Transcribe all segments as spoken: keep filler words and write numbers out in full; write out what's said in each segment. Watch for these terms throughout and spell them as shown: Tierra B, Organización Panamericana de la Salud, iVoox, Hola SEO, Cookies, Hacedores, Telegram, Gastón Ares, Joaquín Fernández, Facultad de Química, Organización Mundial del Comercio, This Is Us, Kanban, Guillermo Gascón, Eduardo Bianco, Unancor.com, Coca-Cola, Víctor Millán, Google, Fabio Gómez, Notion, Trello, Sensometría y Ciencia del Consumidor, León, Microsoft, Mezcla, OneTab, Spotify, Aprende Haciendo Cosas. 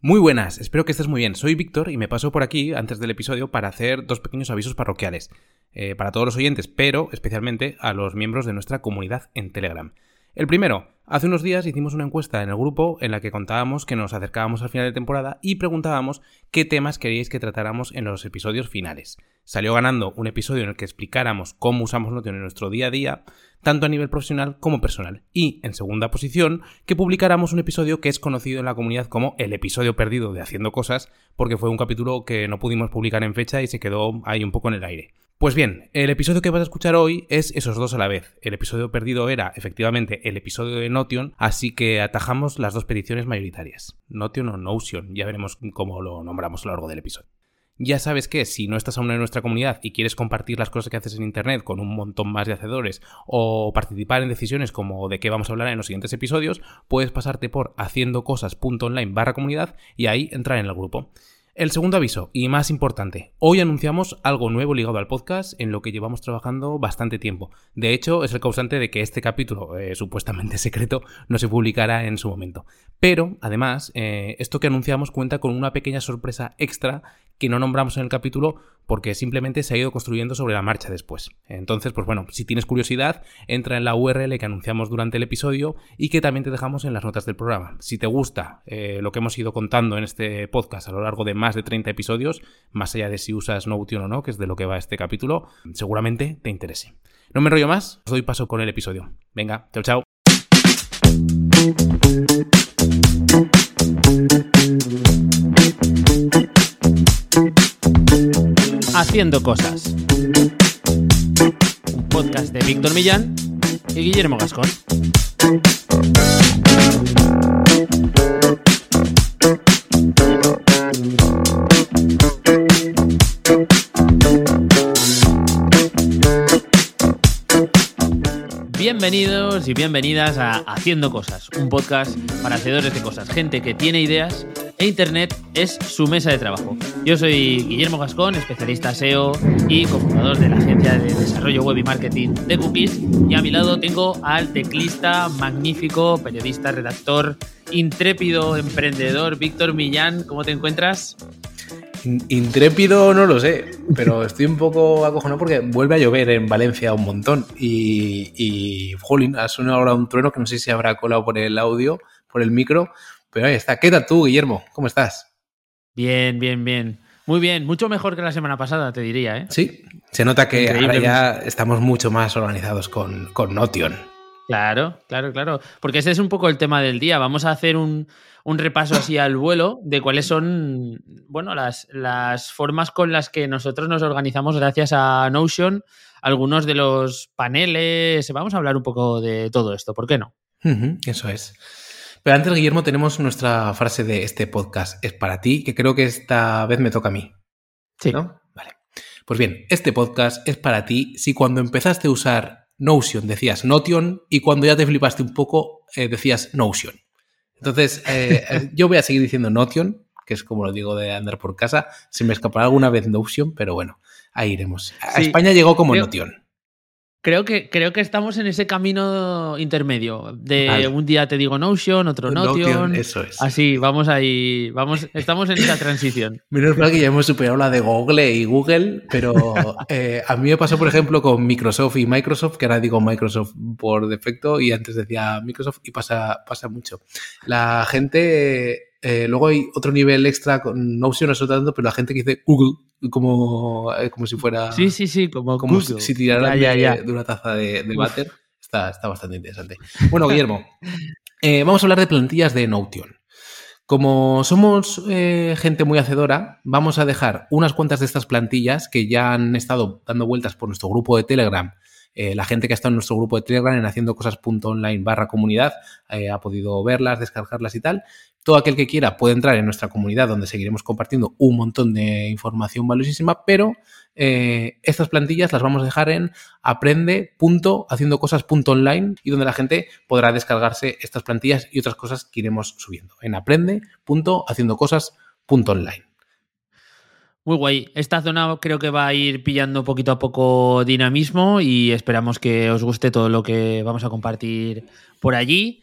Muy buenas, espero que estés muy bien. Soy Víctor y me paso por aquí antes del episodio para hacer dos pequeños avisos parroquiales eh, para todos los oyentes, pero especialmente a los miembros de nuestra comunidad en Telegram. El primero, hace unos días hicimos una encuesta en el grupo en la que contábamos que nos acercábamos al final de temporada y preguntábamos qué temas queríais que tratáramos en los episodios finales. Salió ganando un episodio en el que explicáramos cómo usamos Notion en nuestro día a día, tanto a nivel profesional como personal. Y, en segunda posición, que publicáramos un episodio que es conocido en la comunidad como el episodio perdido de Haciendo Cosas, porque fue un capítulo que no pudimos publicar en fecha y se quedó ahí un poco en el aire. Pues bien, el episodio que vas a escuchar hoy es esos dos a la vez. El episodio perdido era, efectivamente, el episodio de Notion, así que atajamos las dos peticiones mayoritarias. Notion o Notion, ya veremos cómo lo nombramos a lo largo del episodio. Ya sabes que si no estás aún en nuestra comunidad y quieres compartir las cosas que haces en internet con un montón más de hacedores o participar en decisiones como de qué vamos a hablar en los siguientes episodios, puedes pasarte por haciendocosas.online barra comunidad y ahí entrar en el grupo. El segundo aviso, y más importante, hoy anunciamos algo nuevo ligado al podcast en lo que llevamos trabajando bastante tiempo. De hecho, es el causante de que este capítulo, eh, supuestamente secreto, no se publicara en su momento. Pero, además, eh, esto que anunciamos cuenta con una pequeña sorpresa extra que no nombramos en el capítulo porque simplemente se ha ido construyendo sobre la marcha después. Entonces, pues bueno, si tienes curiosidad, entra en la U R L que anunciamos durante el episodio y que también te dejamos en las notas del programa. Si te gusta eh, lo que hemos ido contando en este podcast a lo largo de más Más de treinta episodios, más allá de si usas Notion o no, que es de lo que va este capítulo, seguramente te interese. No me enrollo más, os doy paso con el episodio. Venga, chao, chao. Haciendo Cosas. Un podcast de Víctor Millán y Guillermo Gascón. Bienvenidos y bienvenidas a Haciendo Cosas, un podcast para hacedores de cosas, gente que tiene ideas e Internet es su mesa de trabajo. Yo soy Guillermo Gascón, especialista S E O y cofundador de la agencia de desarrollo web y marketing de Cookies, y a mi lado tengo al teclista, magnífico, periodista, redactor, intrépido, emprendedor, Víctor Millán. ¿Cómo te encuentras? Intrépido no lo sé, pero estoy un poco acojonado porque vuelve a llover en Valencia un montón y, y jolín, ha sonado ahora un trueno que no sé si habrá colado por el audio, por el micro, pero ahí está. ¿Qué tal tú, Guillermo? ¿Cómo estás? Bien, bien, bien. Muy bien, mucho mejor que la semana pasada, te diría, ¿eh? Sí, se nota que increíble. Ahora ya estamos mucho más organizados con, con Notion. Claro, claro, claro. Porque ese es un poco el tema del día. Vamos a hacer un, un repaso así al vuelo de cuáles son, bueno, las, las formas con las que nosotros nos organizamos gracias a Notion, algunos de los paneles. Vamos a hablar un poco de todo esto, ¿por qué no? Uh-huh, eso es. Pero antes, Guillermo, tenemos nuestra frase de este podcast. Es para ti, que creo que esta vez me toca a mí. Sí. ¿No? Vale. Pues bien, este podcast es para ti si cuando empezaste a usar Notion decías Notion y cuando ya te flipaste un poco eh, decías Notion. Entonces, eh, yo voy a seguir diciendo Notion, que es como lo digo de andar por casa. Se me escapará alguna vez Notion, pero bueno, ahí iremos. A sí, España llegó como creo, Notion. Creo que, creo que estamos en ese camino intermedio de vale. Un día te digo Notion, otro Notion. Notion, eso es. Así, vamos ahí, vamos, estamos en esa transición. Menos mal que ya hemos superado la de Google y Google, pero eh, a mí me pasó, por ejemplo, con Microsoft y Microsoft, que ahora digo Microsoft por defecto y antes decía Microsoft y pasa, pasa mucho. La gente... Eh, luego hay otro nivel extra con Notion, no sé tanto, pero la gente que dice Google como, eh, como si fuera sí, sí, sí, como, como si, si tiraran ya, ya, de, ya. de una taza de, de váter. Está, está bastante interesante. Bueno, Guillermo, eh, vamos a hablar de plantillas de Notion. Como somos eh, gente muy hacedora, vamos a dejar unas cuantas de estas plantillas que ya han estado dando vueltas por nuestro grupo de Telegram. Eh, la gente que ha estado en nuestro grupo de Telegram en haciendocosas.online barra comunidad eh, ha podido verlas, descargarlas y tal. Todo aquel que quiera puede entrar en nuestra comunidad donde seguiremos compartiendo un montón de información valiosísima, pero eh, estas plantillas las vamos a dejar en aprende punto haciendo cosas punto online y donde la gente podrá descargarse estas plantillas y otras cosas que iremos subiendo en aprende punto haciendo cosas punto online. Muy guay. Esta zona creo que va a ir pillando poquito a poco dinamismo y esperamos que os guste todo lo que vamos a compartir por allí.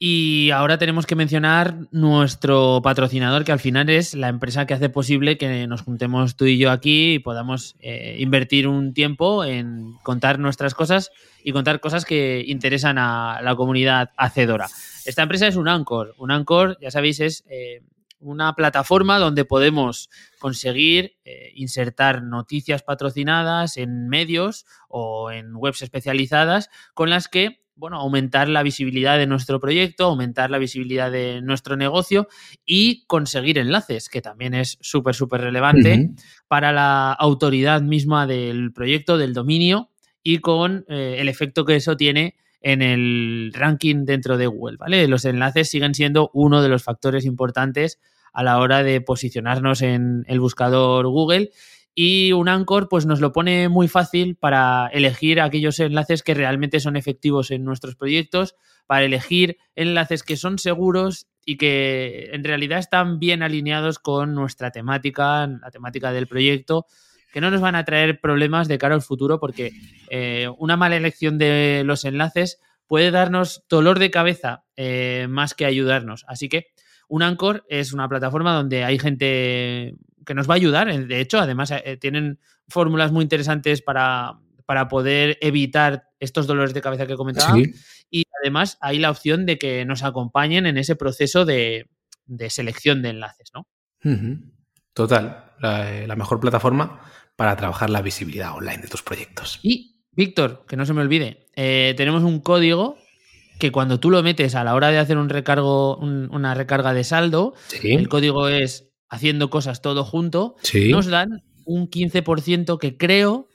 Y ahora tenemos que mencionar nuestro patrocinador, que al final es la empresa que hace posible que nos juntemos tú y yo aquí y podamos eh, invertir un tiempo en contar nuestras cosas y contar cosas que interesan a la comunidad hacedora. Esta empresa es Unancor. Unancor, ya sabéis, es eh, una plataforma donde podemos conseguir eh, insertar noticias patrocinadas en medios o en webs especializadas con las que bueno, aumentar la visibilidad de nuestro proyecto, aumentar la visibilidad de nuestro negocio y conseguir enlaces, que también es súper, súper relevante uh-huh. para la autoridad misma del proyecto, del dominio y con eh, el efecto que eso tiene en el ranking dentro de Google, ¿vale? Los enlaces siguen siendo uno de los factores importantes a la hora de posicionarnos en el buscador Google. Y Unancor pues nos lo pone muy fácil para elegir aquellos enlaces que realmente son efectivos en nuestros proyectos, para elegir enlaces que son seguros y que en realidad están bien alineados con nuestra temática, la temática del proyecto, que no nos van a traer problemas de cara al futuro porque eh, una mala elección de los enlaces puede darnos dolor de cabeza eh, más que ayudarnos. Así que Unancor es una plataforma donde hay gente que nos va a ayudar. De hecho, además, eh, tienen fórmulas muy interesantes para, para poder evitar estos dolores de cabeza que comentaba. Sí. Y además hay la opción de que nos acompañen en ese proceso de, de selección de enlaces, ¿no? Uh-huh. Total, la, la mejor plataforma para trabajar la visibilidad online de tus proyectos. Y, Víctor, que no se me olvide, eh, tenemos un código que cuando tú lo metes a la hora de hacer un recargo, un, una recarga de saldo, sí. el código es haciendo cosas todo junto, sí. nos dan un quince por ciento que creo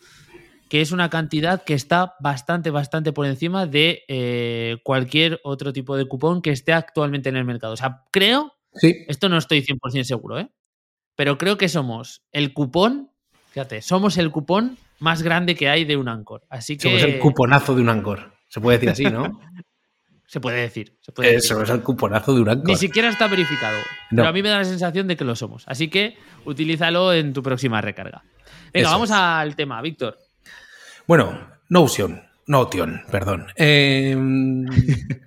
que es una cantidad que está bastante, bastante por encima de eh, cualquier otro tipo de cupón que esté actualmente en el mercado. O sea, creo, sí. esto no estoy cien por ciento seguro, ¿eh? Pero creo que somos el cupón, fíjate, somos el cupón más grande que hay de Unancor. Así que... Somos el cuponazo de Unancor, se puede decir así, ¿no? Se puede decir. Se puede Eso decir. Es el cuponazo de Unancor. Ni siquiera está verificado. No. Pero a mí me da la sensación de que lo somos. Así que utilízalo en tu próxima recarga. Venga, Eso vamos es. al tema, Víctor. Bueno, Notion. Notion, perdón. Eh,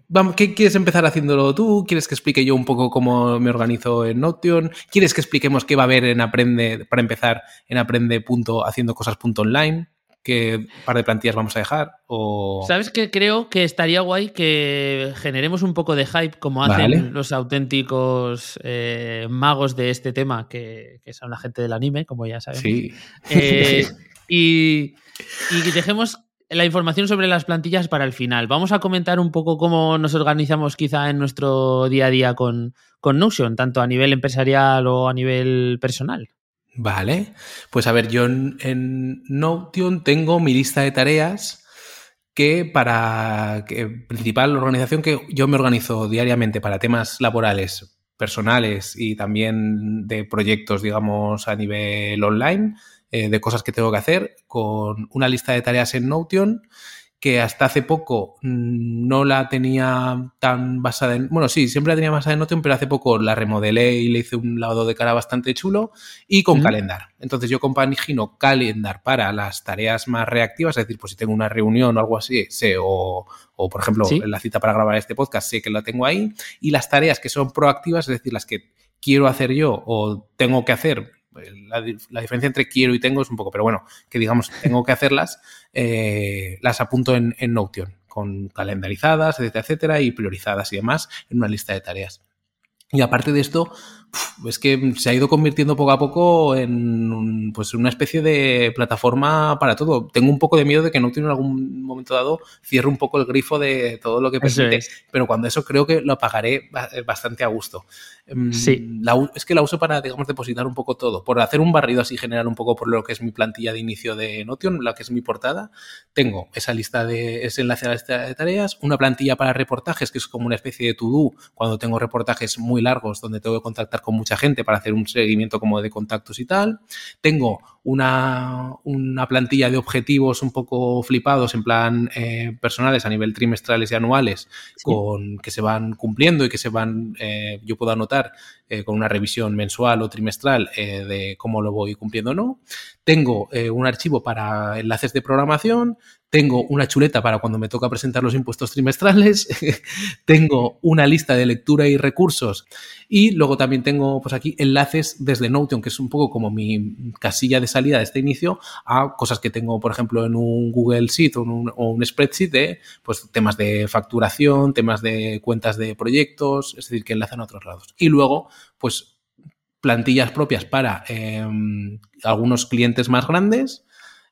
vamos, ¿qué quieres empezar haciéndolo tú? ¿Quieres que explique yo un poco cómo me organizo en Notion? ¿Quieres que expliquemos qué va a haber en Aprende, para empezar, en aprende punto haciendo cosas punto online? ¿Qué par de plantillas vamos a dejar? O... ¿Sabes qué? Creo que estaría guay que generemos un poco de hype como hacen vale. los auténticos eh, magos de este tema, que, que son la gente del anime, como ya sabemos. Sí. Eh, y, y dejemos la información sobre las plantillas para el final. Vamos a comentar un poco cómo nos organizamos quizá en nuestro día a día con, con Notion, tanto a nivel empresarial o a nivel personal. Vale, pues a ver, yo en, en Notion tengo mi lista de tareas que para que principal organización que yo me organizo diariamente para temas laborales, personales y también de proyectos, digamos, a nivel online, eh, de cosas que tengo que hacer con una lista de tareas en Notion que hasta hace poco no la tenía tan basada en... Bueno, sí, siempre la tenía basada en Notion, pero hace poco la remodelé y le hice un lavado de cara bastante chulo y con uh-huh. Calendar. Entonces yo compagino Calendar para las tareas más reactivas, es decir, pues si tengo una reunión o algo así, sé, o, o por ejemplo, ¿Sí? la cita para grabar este podcast, sé que la tengo ahí. Y las tareas que son proactivas, es decir, las que quiero hacer yo o tengo que hacer... La, la diferencia entre quiero y tengo es un poco, pero bueno, que digamos, tengo que hacerlas, eh, las apunto en, en Notion, con calendarizadas, etcétera, etcétera, y priorizadas y demás en una lista de tareas. Y aparte de esto, es que se ha ido convirtiendo poco a poco en pues, una especie de plataforma para todo. Tengo un poco de miedo de que Notion en algún momento dado cierre un poco el grifo de todo lo que permite, es. pero cuando eso creo que lo apagaré bastante a gusto. Sí. La, es que la uso para, digamos, depositar un poco todo. Por hacer un barrido así, general un poco por lo que es mi plantilla de inicio de Notion, la que es mi portada, tengo esa lista de ese enlace a la lista de tareas, una plantilla para reportajes, que es como una especie de to-do cuando tengo reportajes muy largos donde tengo que contactar con mucha gente para hacer un seguimiento como de contactos y tal. Tengo una, una plantilla de objetivos un poco flipados, en plan eh, personales a nivel trimestrales y anuales, sí, con, que se van cumpliendo y que se van, eh, yo puedo anotar eh, con una revisión mensual o trimestral eh, de cómo lo voy cumpliendo o no. Tengo eh, un archivo para enlaces de programación, tengo una chuleta para cuando me toca presentar los impuestos trimestrales, tengo una lista de lectura y recursos y luego también tengo pues aquí enlaces desde Notion, que es un poco como mi casilla de salida de este inicio a cosas que tengo, por ejemplo, en un Google Sheet o, en un, o un spreadsheet de pues, temas de facturación, temas de cuentas de proyectos, es decir, que enlazan a otros lados. Y luego, pues plantillas propias para eh, algunos clientes más grandes.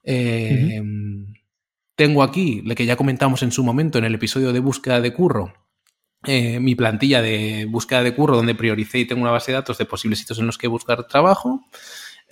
Eh, uh-huh. Tengo aquí, lo que ya comentamos en su momento en el episodio de búsqueda de curro, eh, mi plantilla de búsqueda de curro donde prioricé y tengo una base de datos de posibles sitios en los que buscar trabajo.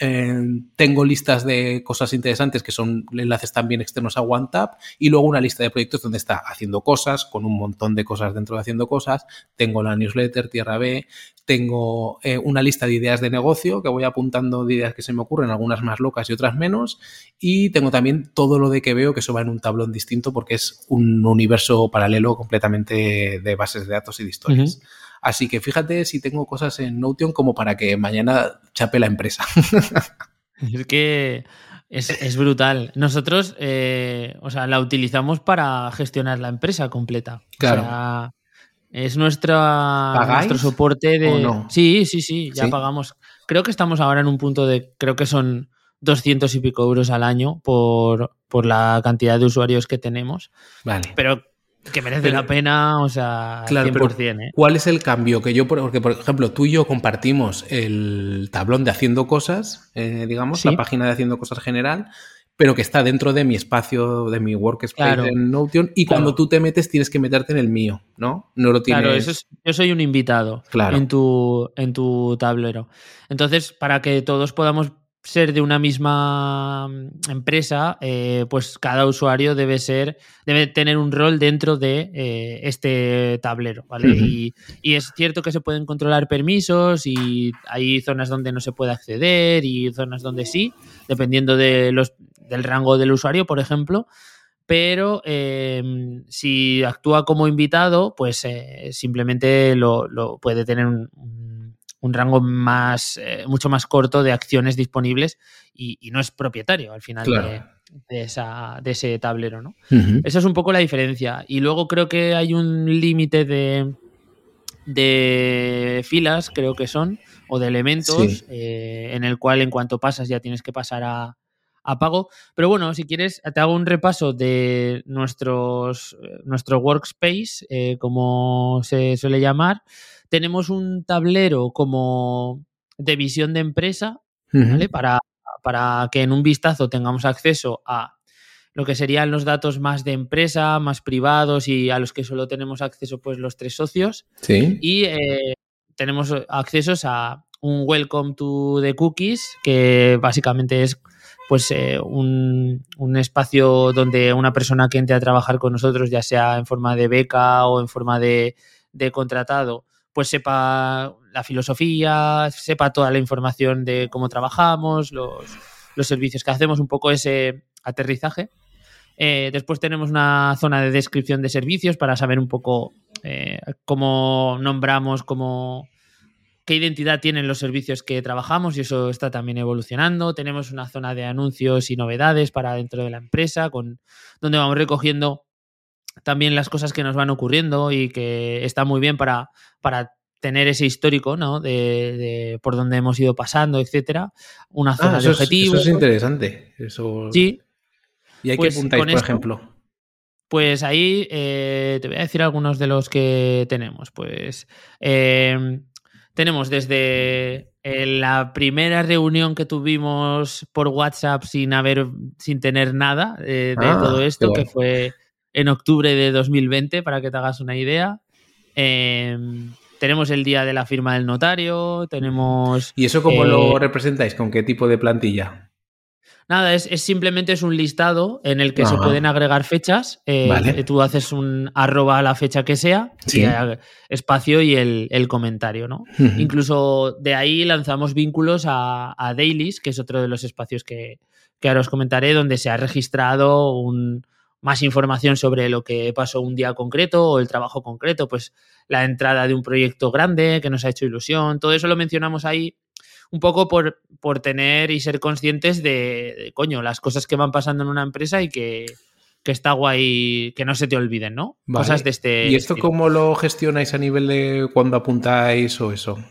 Eh, tengo listas de cosas interesantes que son enlaces también externos a OneTab y luego una lista de proyectos donde está haciendo cosas, con un montón de cosas dentro de haciendo cosas. Tengo la newsletter Tierra B, tengo eh, una lista de ideas de negocio que voy apuntando de ideas que se me ocurren, algunas más locas y otras menos, y tengo también todo lo de que veo, que eso va en un tablón distinto porque es un universo paralelo completamente de bases de datos y de historias. Uh-huh. Así que fíjate si tengo cosas en Notion como para que mañana chape la empresa. Es que es, es brutal. Nosotros, eh, o sea, la utilizamos para gestionar la empresa completa. Claro. O sea, es nuestra, nuestro soporte de... ¿O no? Sí, sí, sí, ya ¿Sí? pagamos. Creo que estamos ahora en un punto de... Creo que son doscientos y pico euros al año por, por la cantidad de usuarios que tenemos. Vale. Pero... Que merece pero, la pena, o sea, claro, cien por ciento. Pero, ¿eh? ¿Cuál es el cambio? Que yo, porque, por ejemplo, tú y yo compartimos el tablón de Haciendo Cosas, eh, digamos, ¿Sí? la página de Haciendo Cosas general, pero que está dentro de mi espacio, de mi workspace claro. en Notion, y claro. cuando tú te metes tienes que meterte en el mío, ¿no? No lo tienes... Claro, eso es, yo soy un invitado claro. en tu, en tu tablero. Entonces, para que todos podamos ser de una misma empresa, eh, pues cada usuario debe ser, debe tener un rol dentro de eh, este tablero, ¿vale? Uh-huh. Y, y es cierto que se pueden controlar permisos y hay zonas donde no se puede acceder y zonas donde sí, dependiendo de los, del rango del usuario, por ejemplo. Pero eh, si actúa como invitado, pues eh, simplemente lo, lo puede tener un, un un rango más eh, mucho más corto de acciones disponibles y, y no es propietario al final claro. de, de, esa, de ese tablero, ¿no? Uh-huh. Esa es un poco la diferencia. Y luego creo que hay un límite de, de filas, creo que son, o de elementos, sí. eh, en el cual en cuanto pasas ya tienes que pasar a, a pago. Pero bueno, si quieres te hago un repaso de nuestros nuestro workspace, eh, como se suele llamar. Tenemos un tablero como de visión de empresa, uh-huh. ¿vale? Para, para que en un vistazo tengamos acceso a lo que serían los datos más de empresa, más privados y a los que solo tenemos acceso pues los tres socios. Sí. Y eh, tenemos accesos a un Welcome to the Cookies, que básicamente es pues eh, un, un espacio donde una persona que entre a trabajar con nosotros, ya sea en forma de beca o en forma de, de contratado, pues sepa la filosofía, sepa toda la información de cómo trabajamos, los, los servicios que hacemos, un poco ese aterrizaje. Eh, después tenemos una zona de descripción de servicios para saber un poco eh, cómo nombramos, cómo, qué identidad tienen los servicios que trabajamos, y eso está también evolucionando. Tenemos una zona de anuncios y novedades para dentro de la empresa, con, donde vamos recogiendo también las cosas que nos van ocurriendo y que está muy bien para, para tener ese histórico, ¿no? De, de por dónde hemos ido pasando, etcétera. Una zona ah, de objetivos. Es, eso es interesante. Eso... Sí. ¿Y hay pues, que apuntáis, por esto, ejemplo? Pues ahí eh, te voy a decir algunos de los que tenemos. Pues eh, tenemos desde la primera reunión que tuvimos por WhatsApp sin haber, sin tener nada eh, de ah, todo esto, bueno. que fue en octubre de dos mil veinte, para que te hagas una idea. Eh, tenemos el día de la firma del notario, tenemos... ¿Y eso cómo eh, lo representáis? ¿Con qué tipo de plantilla? Nada, es, es simplemente es un listado en el que Ajá. se pueden agregar fechas. Eh, vale. Tú haces un arroba a la fecha que sea, sí. y espacio y el, el comentario, ¿no? Uh-huh. Incluso de ahí lanzamos vínculos a, a Dailies, que es otro de los espacios que, que ahora os comentaré, donde se ha registrado un, más información sobre lo que pasó un día concreto o el trabajo concreto, pues la entrada de un proyecto grande que nos ha hecho ilusión. Todo eso lo mencionamos ahí. Un poco por, por tener y ser conscientes de, de, coño, las cosas que van pasando en una empresa y que, que está guay, que no se te olviden, ¿no? Vale. Cosas de este ¿Y esto estilo. Cómo lo gestionáis a nivel de cuando apuntáis o eso?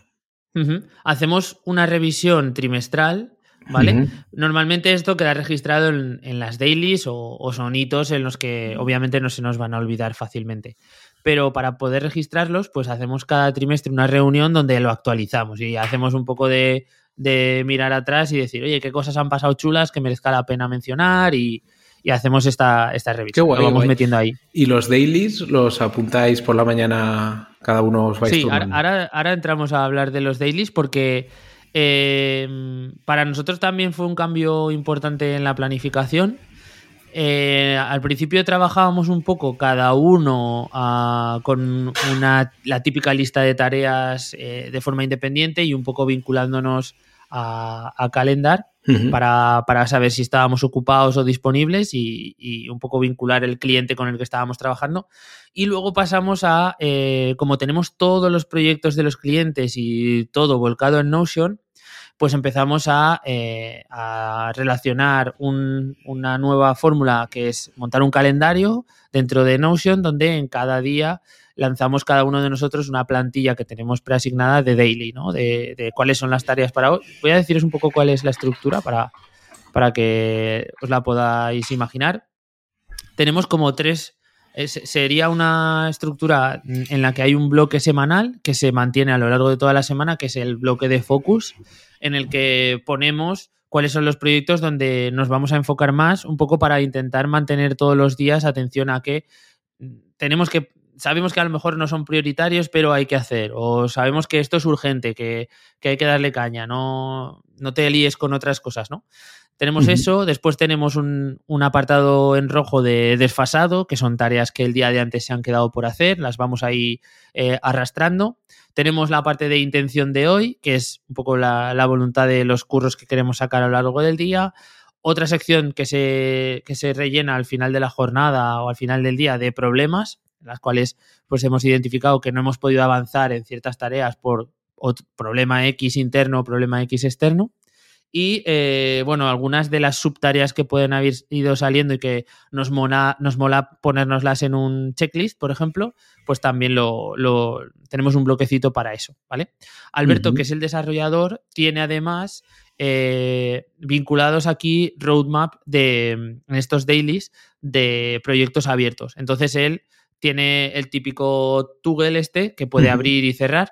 Uh-huh. Hacemos una revisión trimestral, ¿vale? Uh-huh. Normalmente esto queda registrado en, en las dailies o, o son hitos en los que obviamente no se nos van a olvidar fácilmente. Pero para poder registrarlos, pues hacemos cada trimestre una reunión donde lo actualizamos y hacemos un poco de, de mirar atrás y decir, oye, qué cosas han pasado chulas que merezca la pena mencionar y, y hacemos esta, esta revisión. Qué guay, lo vamos guay. Metiendo ahí. ¿Y los dailies los apuntáis por la mañana? Cada uno os vais Sí, tomando. Ahora, ahora entramos a hablar de los dailies porque eh, para nosotros también fue un cambio importante en la planificación. Eh, al principio trabajábamos un poco cada uno uh, con una, la típica lista de tareas eh, de forma independiente y un poco vinculándonos a, a Calendar uh-huh. para, para saber si estábamos ocupados o disponibles y, y un poco vincular el cliente con el que estábamos trabajando. Y luego pasamos a, eh, como tenemos todos los proyectos de los clientes y todo volcado en Notion, pues empezamos a, eh, a relacionar un, una nueva fórmula que es montar un calendario dentro de Notion donde en cada día lanzamos cada uno de nosotros una plantilla que tenemos preasignada de daily, ¿no? De, de cuáles son las tareas para hoy. Voy a deciros un poco cuál es la estructura para, para que os la podáis imaginar. Tenemos como tres... Es, sería una estructura en la que hay un bloque semanal que se mantiene a lo largo de toda la semana, que es el bloque de focus, en el que ponemos cuáles son los proyectos donde nos vamos a enfocar más, un poco para intentar mantener todos los días atención a que tenemos que, sabemos que a lo mejor no son prioritarios, pero hay que hacer, o sabemos que esto es urgente, que, que hay que darle caña, no, no te líes con otras cosas, ¿no? Tenemos uh-huh. eso, después tenemos un, un apartado en rojo de desfasado, que son tareas que el día de antes se han quedado por hacer, las vamos ahí eh, arrastrando. Tenemos la parte de intención de hoy, que es un poco la, la voluntad de los curros que queremos sacar a lo largo del día. Otra sección que se, que se rellena al final de la jornada o al final del día de problemas, las cuales pues hemos identificado que no hemos podido avanzar en ciertas tareas por otro, problema X interno o problema X externo. Y, eh, bueno, algunas de las subtareas que pueden haber ido saliendo y que nos mola, nos mola ponérnoslas en un checklist, por ejemplo, pues también lo, lo tenemos un bloquecito para eso, ¿vale? Alberto, uh-huh. que es el desarrollador, tiene además eh, vinculados aquí roadmap de en estos dailies de proyectos abiertos. Entonces, él tiene el típico toggle este que puede uh-huh. abrir y cerrar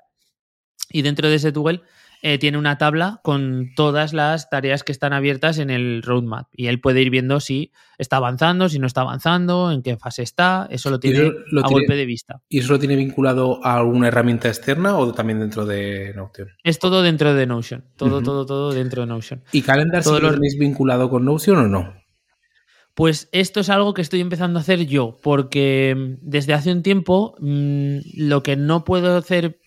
y dentro de ese toggle... Eh, tiene una tabla con todas las tareas que están abiertas en el roadmap y él puede ir viendo si está avanzando, si no está avanzando, en qué fase está, eso lo tiene lo a tiene, golpe de vista. ¿Y eso lo tiene vinculado a alguna herramienta externa o también dentro de Notion? Es todo dentro de Notion, todo, uh-huh. todo, todo dentro de Notion. ¿Y Calendar si lo tenéis vinculado con Notion o no? Pues esto es algo que estoy empezando a hacer yo porque desde hace un tiempo mmm, lo que no puedo hacer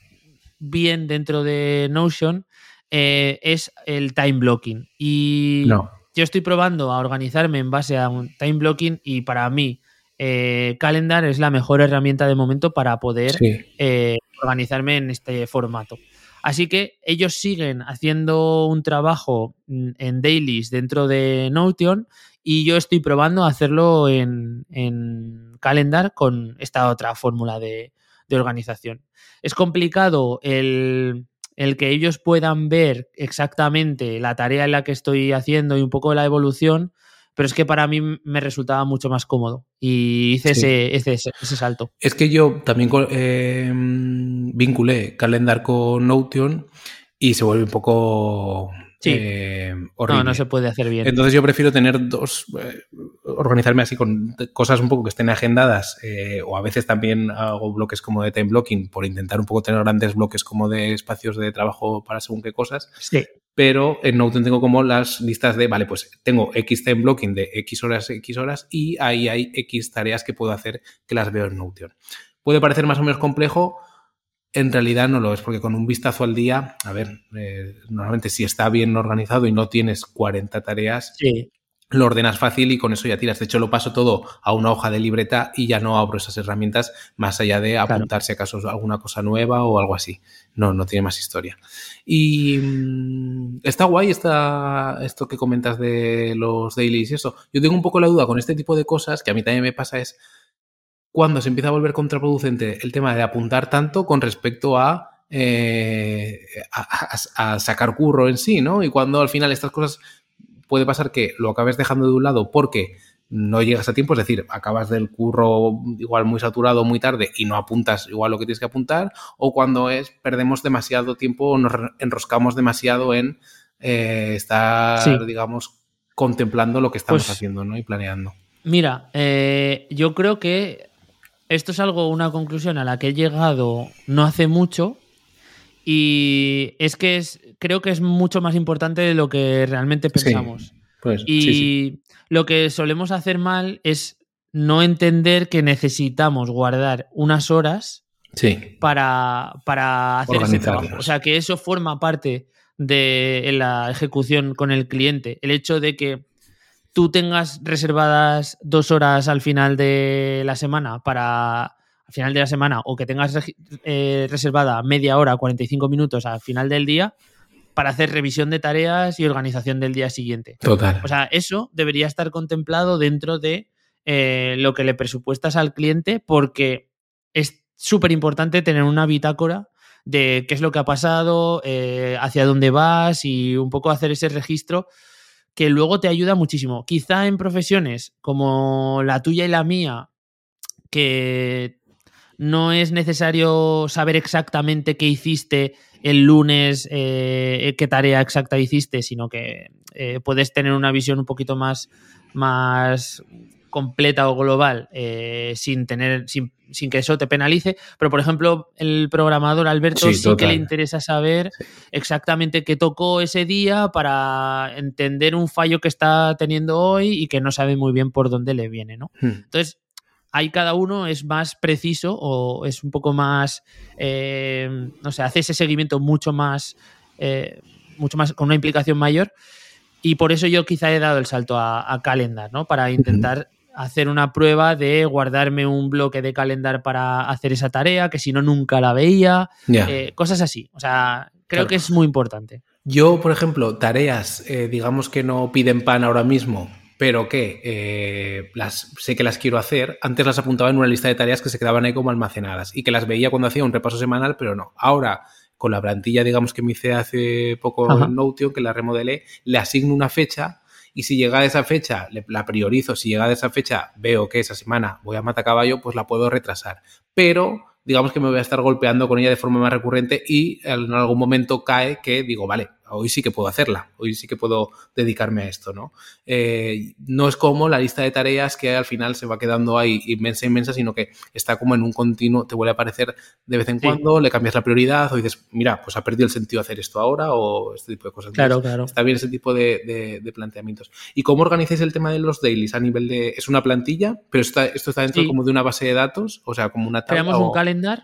bien dentro de Notion eh, es el time blocking y no. Yo estoy probando a organizarme en base a un time blocking y para mí eh, Calendar es la mejor herramienta de momento para poder sí. eh, organizarme en este formato, así que ellos siguen haciendo un trabajo en dailies dentro de Notion y yo estoy probando hacerlo en, en Calendar con esta otra fórmula de de organización. Es complicado el, el que ellos puedan ver exactamente la tarea en la que estoy haciendo y un poco la evolución, pero es que para mí me resultaba mucho más cómodo y hice sí. ese, ese, ese, ese salto. Es que yo también eh, vinculé Calendar con Notion y se vuelve un poco... Sí. Eh, horrible. No, no se puede hacer bien. Entonces yo prefiero tener dos, eh, organizarme así con cosas un poco que estén agendadas eh, o a veces también hago bloques como de time blocking por intentar un poco tener grandes bloques como de espacios de trabajo para según qué cosas. Sí. pero en Notion tengo como las listas de, vale, pues tengo X time blocking de X horas, X horas y ahí hay X tareas que puedo hacer que las veo en Notion. Puede parecer más o menos complejo, en realidad no lo es, porque con un vistazo al día, a ver, eh, normalmente si está bien organizado y no tienes cuarenta tareas, sí, lo ordenas fácil y con eso ya tiras. De hecho, lo paso todo a una hoja de libreta y ya no abro esas herramientas más allá de apuntar si acaso alguna cosa nueva o algo así. No, no tiene más historia. Y mmm, está guay esta, esto que comentas de los dailies y eso. Yo tengo un poco la duda con este tipo de cosas, que a mí también me pasa, es cuando se empieza a volver contraproducente el tema de apuntar tanto con respecto a eh, a, a, a sacar curro en sí, ¿no? Y cuando al final estas cosas... puede pasar que lo acabes dejando de un lado porque no llegas a tiempo, es decir, acabas del curro igual muy saturado, muy tarde y no apuntas igual lo que tienes que apuntar, o cuando es perdemos demasiado tiempo, nos enroscamos demasiado en eh, estar, sí, digamos, contemplando lo que estamos pues, haciendo, ¿no? Y planeando. Mira, eh, yo creo que esto es algo, una conclusión a la que he llegado no hace mucho, y es que es, creo que es mucho más importante de lo que realmente pensamos. Sí, pues, y sí, sí. Lo que solemos hacer mal es no entender que necesitamos guardar unas horas, sí, para, para hacer ese trabajo. O sea, que eso forma parte de la ejecución con el cliente. El hecho de que tú tengas reservadas dos horas al final de la semana para... final de la semana, o que tengas eh, reservada media hora, cuarenta y cinco minutos al final del día para hacer revisión de tareas y organización del día siguiente. Total. O sea, eso debería estar contemplado dentro de eh, lo que le presupuestas al cliente, porque es súper importante tener una bitácora de qué es lo que ha pasado, eh, hacia dónde vas y un poco hacer ese registro que luego te ayuda muchísimo. Quizá en profesiones como la tuya y la mía, que no es necesario saber exactamente qué hiciste el lunes, eh, qué tarea exacta hiciste, sino que eh, puedes tener una visión un poquito más, más completa o global, eh, sin tener, sin, sin que eso te penalice. Pero, por ejemplo, el programador Alberto sí, sí que le interesa saber exactamente qué tocó ese día para entender un fallo que está teniendo hoy y que no sabe muy bien por dónde le viene, ¿no? Hmm. Entonces, ahí cada uno es más preciso o es un poco más, eh, no sé, hace ese seguimiento mucho más, eh, mucho más con una implicación mayor, y por eso yo quizá he dado el salto a, a Calendar, ¿no? Para intentar uh-huh. hacer una prueba de guardarme un bloque de Calendar para hacer esa tarea, que si no nunca la veía, yeah. eh, cosas así. O sea, creo claro. que es muy importante. Yo, por ejemplo, tareas, eh, digamos que no piden pan ahora mismo, pero que eh, las, sé que las quiero hacer. Antes las apuntaba en una lista de tareas que se quedaban ahí como almacenadas y que las veía cuando hacía un repaso semanal, pero no. Ahora, con la plantilla, digamos, que me hice hace poco en Notion, que la remodelé, le asigno una fecha y si llega a esa fecha, le, la priorizo. Si llega a esa fecha, veo que esa semana voy a matacaballo, pues la puedo retrasar. Pero digamos que me voy a estar golpeando con ella de forma más recurrente y en algún momento cae que digo, vale, hoy sí que puedo hacerla, hoy sí que puedo dedicarme a esto, ¿no? Eh, no es como la lista de tareas que al final se va quedando ahí inmensa, inmensa, sino que está como en un continuo, te vuelve a aparecer de vez en sí. cuando, le cambias la prioridad o dices, mira, pues ha perdido el sentido hacer esto ahora o este tipo de cosas. Claro, Entonces, claro. Está bien ese tipo de, de, de planteamientos. ¿Y cómo organizáis el tema de los dailies a nivel de, es una plantilla, pero está, esto está dentro sí. como de una base de datos, o sea, como una tabla? Creamos o... un calendar.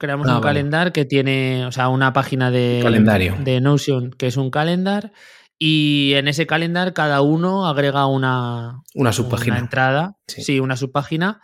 Creamos ah, un vale. calendar que tiene, o sea, una página de, calendario. de Notion que es un calendar, y en ese calendar cada uno agrega una, una, subpágina. una entrada, sí. sí, una subpágina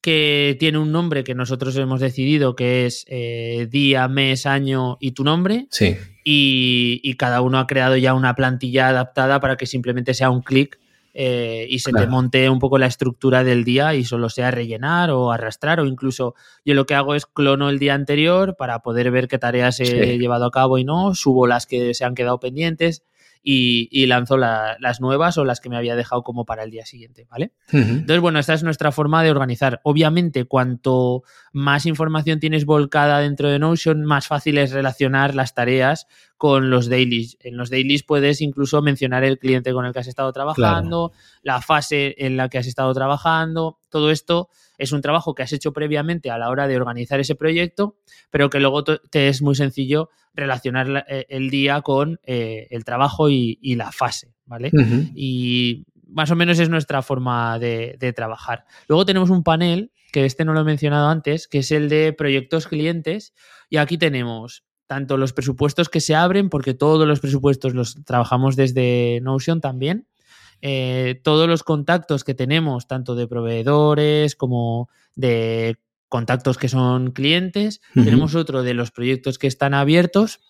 que tiene un nombre que nosotros hemos decidido que es eh, día, mes, año y tu nombre, sí. y, y cada uno ha creado ya una plantilla adaptada para que simplemente sea un clic Eh, y se claro. te monte un poco la estructura del día y solo sea rellenar o arrastrar, o incluso yo lo que hago es clono el día anterior para poder ver qué tareas he sí. llevado a cabo y no, subo las que se han quedado pendientes y, y lanzo la, las nuevas o las que me había dejado como para el día siguiente, ¿vale? Uh-huh. Entonces, bueno, esta es nuestra forma de organizar. Obviamente, cuanto más información tienes volcada dentro de Notion, más fácil es relacionar las tareas con los dailies. En los dailies puedes incluso mencionar el cliente con el que has estado trabajando, claro. la fase en la que has estado trabajando, todo esto es un trabajo que has hecho previamente a la hora de organizar ese proyecto, pero que luego te es muy sencillo relacionar el día con eh, el trabajo y, y la fase, ¿vale? Uh-huh. Y más o menos es nuestra forma de, de trabajar. Luego tenemos un panel, que este no lo he mencionado antes, que es el de proyectos clientes, y aquí tenemos tanto los presupuestos que se abren, porque todos los presupuestos los trabajamos desde Notion también, eh, todos los contactos que tenemos, tanto de proveedores como de contactos que son clientes, uh-huh. Tenemos otro de los proyectos que están abiertos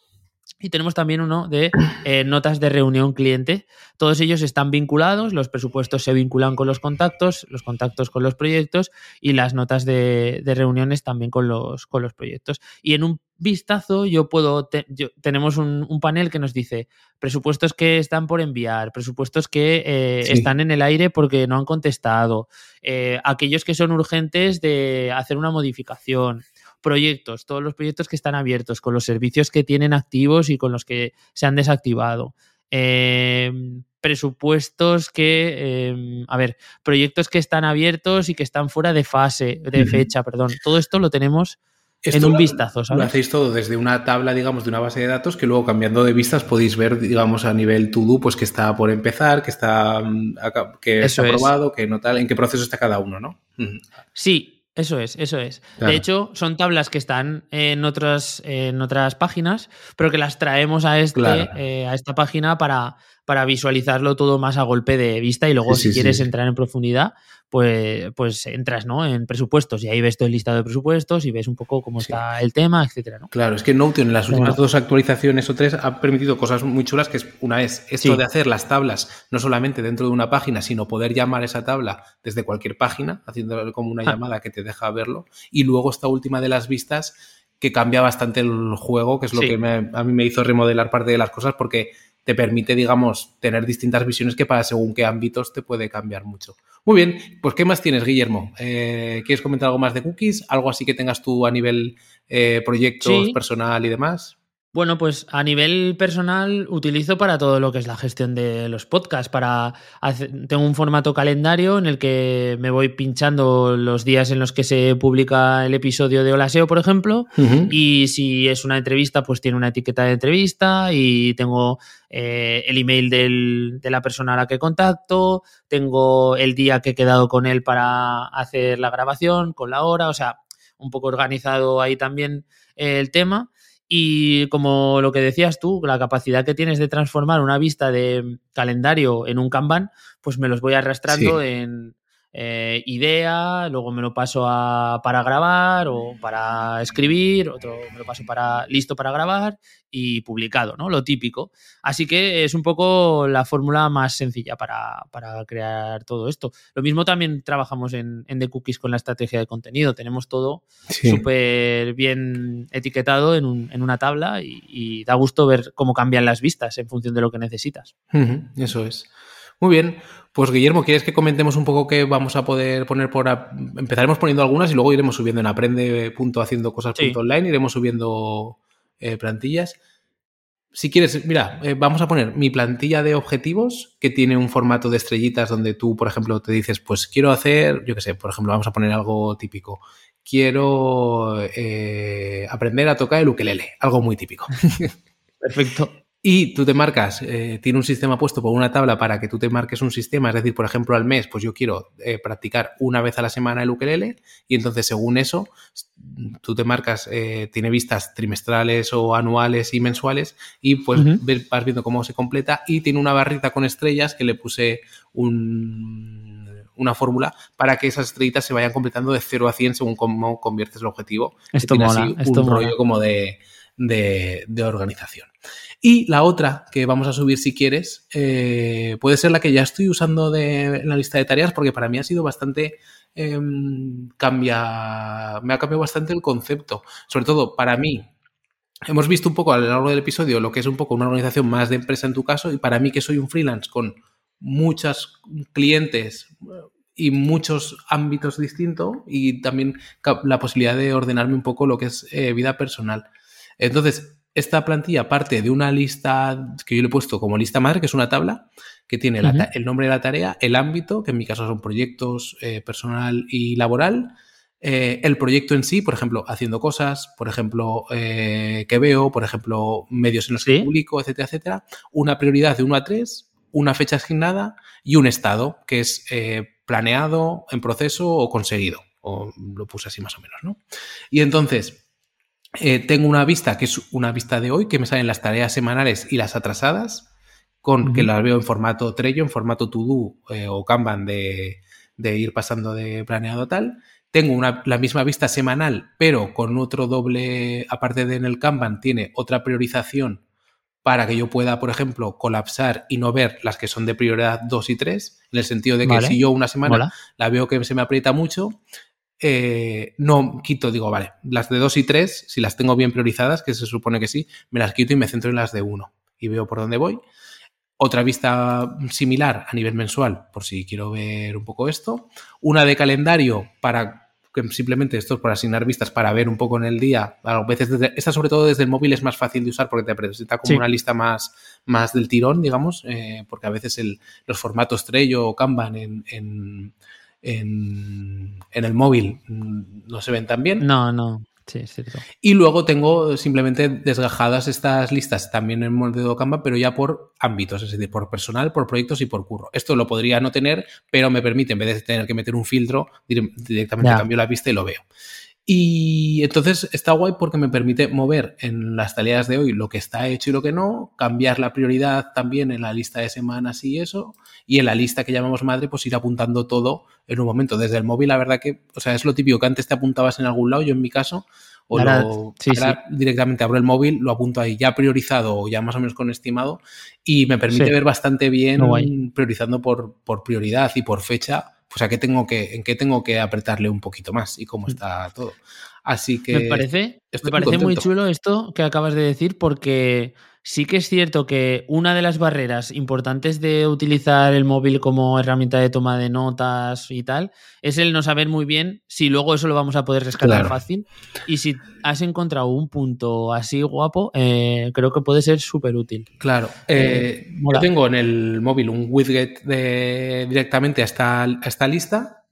y tenemos también uno de eh, notas de reunión cliente. Todos ellos están vinculados, los presupuestos se vinculan con los contactos, los contactos con los proyectos y las notas de, de reuniones también con los, con los proyectos. Y en un vistazo yo puedo te, yo, tenemos un, un panel que nos dice presupuestos que están por enviar, presupuestos que eh, sí. están en el aire porque no han contestado, eh, aquellos que son urgentes de hacer una modificación, proyectos, todos los proyectos que están abiertos, con los servicios que tienen activos y con los que se han desactivado, eh, presupuestos que eh, a ver, proyectos que están abiertos y que están fuera de fase, de uh-huh. fecha, perdón, todo esto lo tenemos. Esto en un lo, vistazo, ¿sabes? Lo hacéis todo desde una tabla, digamos, de una base de datos que luego, cambiando de vistas, podéis ver, digamos, a nivel to-do, pues que está por empezar, que está, que está aprobado, es. que no tal, en qué proceso está cada uno, ¿no? Sí, eso es, eso es. Claro. De hecho, son tablas que están en otras, en otras páginas, pero que las traemos a este, claro. eh, a esta página para, para visualizarlo todo más a golpe de vista y luego, sí, si sí, quieres sí. entrar en profundidad, pues, pues entras, ¿no?, en presupuestos y ahí ves todo el listado de presupuestos y ves un poco cómo sí. está el tema, etcétera, ¿no? Claro, es que Notion en las últimas bueno. dos actualizaciones o tres ha permitido cosas muy chulas, que es, una es esto sí. de hacer las tablas no solamente dentro de una página, sino poder llamar esa tabla desde cualquier página, haciendo como una ah. llamada que te deja verlo. Y luego esta última de las vistas, que cambia bastante el juego, que es lo sí. que me, a mí me hizo remodelar parte de las cosas, porque te permite, digamos, tener distintas visiones que para según qué ámbitos te puede cambiar mucho. Muy bien, pues ¿qué más tienes, Guillermo? Eh, ¿Quieres comentar algo más de Cookies? ¿Algo así que tengas tú a nivel eh, proyectos, sí. personal y demás? Bueno, pues a nivel personal utilizo para todo lo que es la gestión de los podcasts. Para hacer, tengo un formato calendario en el que me voy pinchando los días en los que se publica el episodio de Hola S E O, por ejemplo, uh-huh. y si es una entrevista, pues tiene una etiqueta de entrevista y tengo eh, el email del, de la persona a la que contacto, tengo el día que he quedado con él para hacer la grabación, con la hora, o sea, un poco organizado ahí también eh, el tema. Y como lo que decías tú, la capacidad que tienes de transformar una vista de calendario en un Kanban, pues me los voy arrastrando sí. en eh, idea, luego me lo paso a, para grabar o para escribir, otro me lo paso para listo para grabar y publicado, ¿no? Lo típico. Así que es un poco la fórmula más sencilla para, para crear todo esto. Lo mismo también trabajamos en, en The Cookies con la estrategia de contenido. Tenemos todo súper sí. bien etiquetado en, un, en una tabla y, y da gusto ver cómo cambian las vistas en función de lo que necesitas. Uh-huh, eso es. Muy bien. Pues, Guillermo, ¿quieres que comentemos un poco qué vamos a poder poner por...? A... Empezaremos poniendo algunas y luego iremos subiendo en aprende punto haciendo cosas punto online. Sí. Iremos subiendo... Eh, plantillas. Si quieres, mira, eh, vamos a poner mi plantilla de objetivos, que tiene un formato de estrellitas donde tú, por ejemplo, te dices, pues quiero hacer, yo qué sé, por ejemplo, vamos a poner algo típico. Quiero eh, aprender a tocar el ukelele, algo muy típico. Perfecto. Y tú te marcas, eh, tiene un sistema puesto por una tabla para que tú te marques un sistema, es decir, por ejemplo, al mes, pues yo quiero eh, practicar una vez a la semana el ukelele y entonces según eso tú te marcas, eh, tiene vistas trimestrales o anuales y mensuales y pues uh-huh. ves, vas viendo cómo se completa y tiene una barrita con estrellas que le puse un, una fórmula para que esas estrellitas se vayan completando de cero a cien según cómo conviertes el objetivo. Esto mola, así esto un mola. rollo como de... De, de organización. Y la otra que vamos a subir, si quieres, eh, puede ser la que ya estoy usando de, en la lista de tareas, porque para mí ha sido bastante eh, cambia me ha cambiado bastante el concepto, sobre todo para mí. Hemos visto un poco a lo largo del episodio lo que es un poco una organización más de empresa en tu caso, y para mí, que soy un freelance con muchos clientes y muchos ámbitos distintos, y también la posibilidad de ordenarme un poco lo que es eh, vida personal. Entonces, Esta plantilla parte de una lista que yo le he puesto como lista madre, que es una tabla que tiene uh-huh. la, el nombre de la tarea, el ámbito, que en mi caso son proyectos eh, personal y laboral, eh, el proyecto en sí, por ejemplo, haciendo cosas, por ejemplo, eh, que veo, por ejemplo, medios en los ¿Sí? que publico, etcétera, etcétera, una prioridad de uno a tres, una fecha asignada y un estado, que es eh, planeado, en proceso o conseguido, o lo puse así más o menos, ¿no? Y entonces... Eh, tengo una vista, que es una vista de hoy, que me salen las tareas semanales y las atrasadas, con uh-huh. que las veo en formato Trello, en formato To-Do eh, o Kanban de, de ir pasando de planeado a tal. Tengo una, la misma vista semanal, pero con otro doble, aparte de en el Kanban, tiene otra priorización para que yo pueda, por ejemplo, colapsar y no ver las que son de prioridad dos y tres, en el sentido de que vale. si yo una semana Mola. la veo que se me aprieta mucho, Eh, no quito, digo, vale, las de dos y tres, si las tengo bien priorizadas, que se supone que sí, me las quito y me centro en las de uno y veo por dónde voy. Otra vista similar a nivel mensual, por si quiero ver un poco esto. Una de calendario para, que simplemente esto es para asignar vistas, para ver un poco en el día. A veces, desde, esta sobre todo desde el móvil es más fácil de usar porque te presenta como sí. una lista más, más del tirón, digamos, eh, porque a veces el, los formatos Trello o Kanban en... en En, en el móvil no se ven tan bien. No, no, sí, es cierto. Y luego tengo simplemente desgajadas estas listas también en modo Canva, pero ya por ámbitos, es decir, por personal, por proyectos y por curro. Esto lo podría no tener, pero me permite, en vez de tener que meter un filtro, directamente yeah. cambio la vista y lo veo. Y entonces está guay porque me permite mover en las tareas de hoy lo que está hecho y lo que no, cambiar la prioridad también en la lista de semanas y eso, y en la lista que llamamos madre, pues ir apuntando todo en un momento. Desde el móvil, la verdad que, o sea, es lo típico que antes te apuntabas en algún lado, yo en mi caso, o ahora, lo, sí, ahora sí. directamente abro el móvil, lo apunto ahí, ya priorizado o ya más o menos con estimado, y me permite sí. ver bastante bien no priorizando por, por prioridad y por fecha. O sea, ¿qué tengo que, ¿en qué tengo que apretarle un poquito más y cómo está todo? Así que... Me parece, me parece muy, muy chulo esto que acabas de decir, porque sí que es cierto que una de las barreras importantes de utilizar el móvil como herramienta de toma de notas y tal es el no saber muy bien si luego eso lo vamos a poder rescatar claro. fácil. Y si has encontrado un punto así guapo, eh, creo que puede ser súper útil. Claro. Eh, eh, yo tengo en el móvil un widget de, directamente a esta, a esta lista.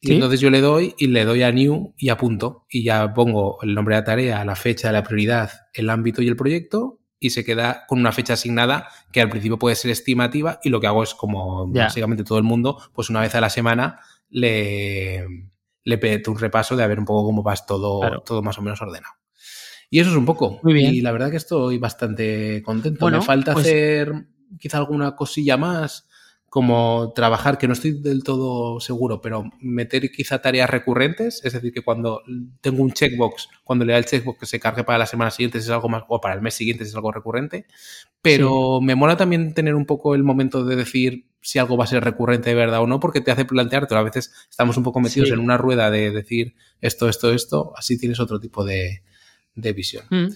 Y ¿Sí? entonces yo le doy y le doy a New y apunto. Y ya pongo el nombre de la tarea, la fecha, la prioridad, el ámbito y el proyecto. Y se queda con una fecha asignada que al principio puede ser estimativa. Y lo que hago es, como yeah. básicamente todo el mundo, pues una vez a la semana le, le peto un repaso de a ver un poco cómo vas todo, claro. todo más o menos ordenado. Y eso es un poco. Muy bien. Y la verdad que estoy bastante contento. Bueno, me falta pues... hacer quizá alguna cosilla más. Como trabajar, que no estoy del todo seguro, pero meter quizá tareas recurrentes, es decir, que cuando tengo un checkbox, cuando le da el checkbox que se cargue para la semana siguiente, si es algo más, o para el mes siguiente, si es algo recurrente, pero sí. me mola también tener un poco el momento de decir si algo va a ser recurrente de verdad o no, porque te hace planteártelo. A veces estamos un poco metidos sí. en una rueda de decir esto, esto, esto, así tienes otro tipo de, de visión. Mm.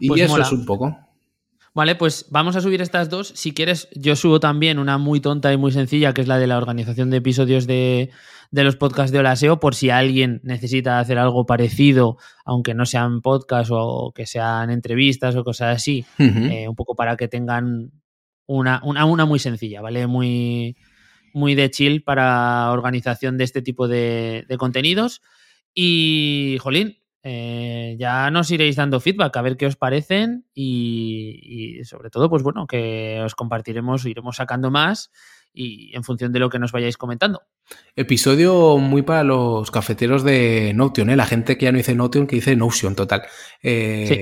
Y pues eso mola. Es un poco... Vale, pues vamos a subir estas dos. Si quieres, yo subo también una muy tonta y muy sencilla, que es la de la organización de episodios de, de los podcasts de Hola S E O, por si alguien necesita hacer algo parecido, aunque no sean podcasts o que sean entrevistas o cosas así, uh-huh. eh, un poco para que tengan una, una, una muy sencilla, ¿vale? Muy, muy de chill para organización de este tipo de, de contenidos. Y, jolín, Eh, ya nos iréis dando feedback a ver qué os parecen y, y sobre todo, pues bueno, que os compartiremos, iremos sacando más y en función de lo que nos vayáis comentando. Episodio muy para los cafeteros de Notion, ¿eh? La gente que ya no dice Notion, que dice Notion, total. Eh, sí.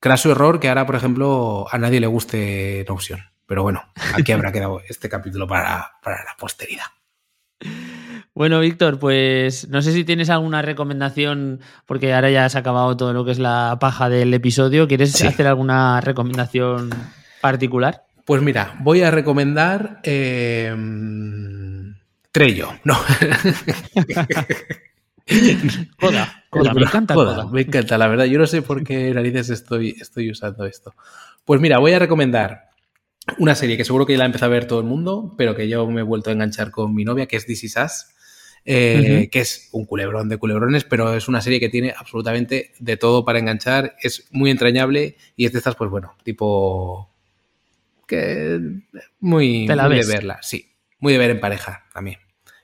Craso error que ahora, por ejemplo, a nadie le guste Notion. Pero bueno, aquí habrá quedado este capítulo para, para la posteridad. Bueno, Víctor, pues no sé si tienes alguna recomendación, porque ahora ya has acabado todo lo que es la paja del episodio. ¿Quieres sí. hacer alguna recomendación particular? Pues mira, voy a recomendar eh, Trello. No. Coda, Coda, me encanta Coda. Coda. Me encanta, la verdad. Yo no sé por qué narices estoy, estoy usando esto. Pues mira, voy a recomendar una serie que seguro que la ha empezado a ver todo el mundo, pero que yo me he vuelto a enganchar con mi novia, que es This Is Us. eh, uh-huh. que es un culebrón de culebrones, pero es una serie que tiene absolutamente de todo para enganchar, es muy entrañable y es de estas, pues bueno, tipo que muy, muy de verla, sí, muy de ver en pareja también,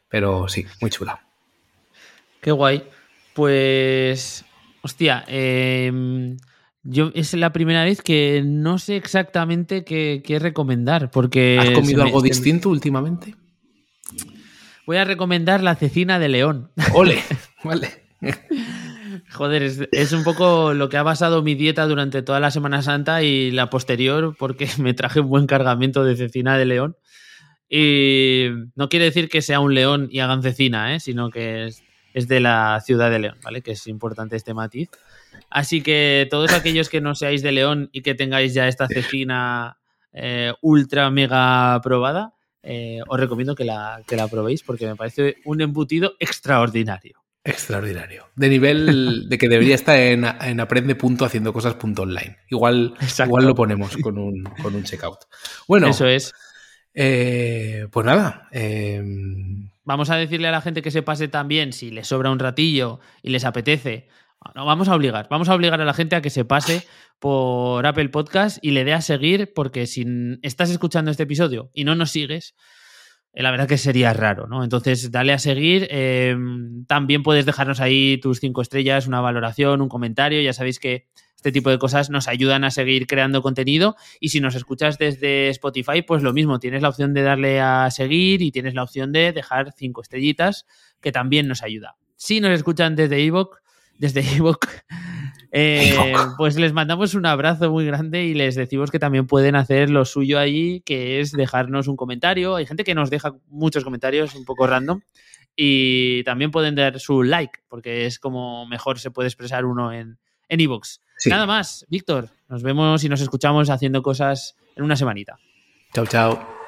pero sí, muy chula. Qué guay. Pues, hostia, eh, yo es la primera vez que no sé exactamente qué, qué recomendar, porque... ¿Has comido algo me, distinto me... últimamente? Voy a recomendar la cecina de León. ¡Ole! Vale. Joder, es, es un poco lo que ha basado mi dieta durante toda la Semana Santa y la posterior, porque me traje un buen cargamento de cecina de León. Y no quiere decir que sea un león y hagan cecina, ¿eh? Sino que... es, es de la ciudad de León, ¿vale? Que es importante este matiz. Así que todos aquellos que no seáis de León y que tengáis ya esta cecina eh, ultra mega probada, eh, os recomiendo que la, que la probéis porque me parece un embutido extraordinario. Extraordinario. De nivel de que debería estar en, en aprende punto haciendo cosas punto online. Igual, igual lo ponemos con un, con un checkout. Bueno. Eso es. Eh, pues nada. Eh... Vamos a decirle a la gente que se pase también, si les sobra un ratillo y les apetece. No, vamos a obligar, vamos a obligar a la gente a que se pase por Apple Podcast y le dé a seguir, porque si estás escuchando este episodio y no nos sigues, eh, la verdad que sería raro, ¿no? Entonces, dale a seguir. Eh, también puedes dejarnos ahí tus cinco estrellas, una valoración, un comentario. Ya sabéis que este tipo de cosas nos ayudan a seguir creando contenido y si nos escuchas desde Spotify, pues lo mismo, tienes la opción de darle a seguir y tienes la opción de dejar cinco estrellitas, que también nos ayuda. Si nos escuchan desde iVoox, desde iVoox, eh, pues les mandamos un abrazo muy grande y les decimos que también pueden hacer lo suyo allí, que es dejarnos un comentario. Hay gente que nos deja muchos comentarios un poco random. Y también pueden dar su like, porque es como mejor se puede expresar uno en en iVoox. Sí. Nada más, Víctor. Nos vemos y nos escuchamos haciendo cosas en una semanita. Chao, chao.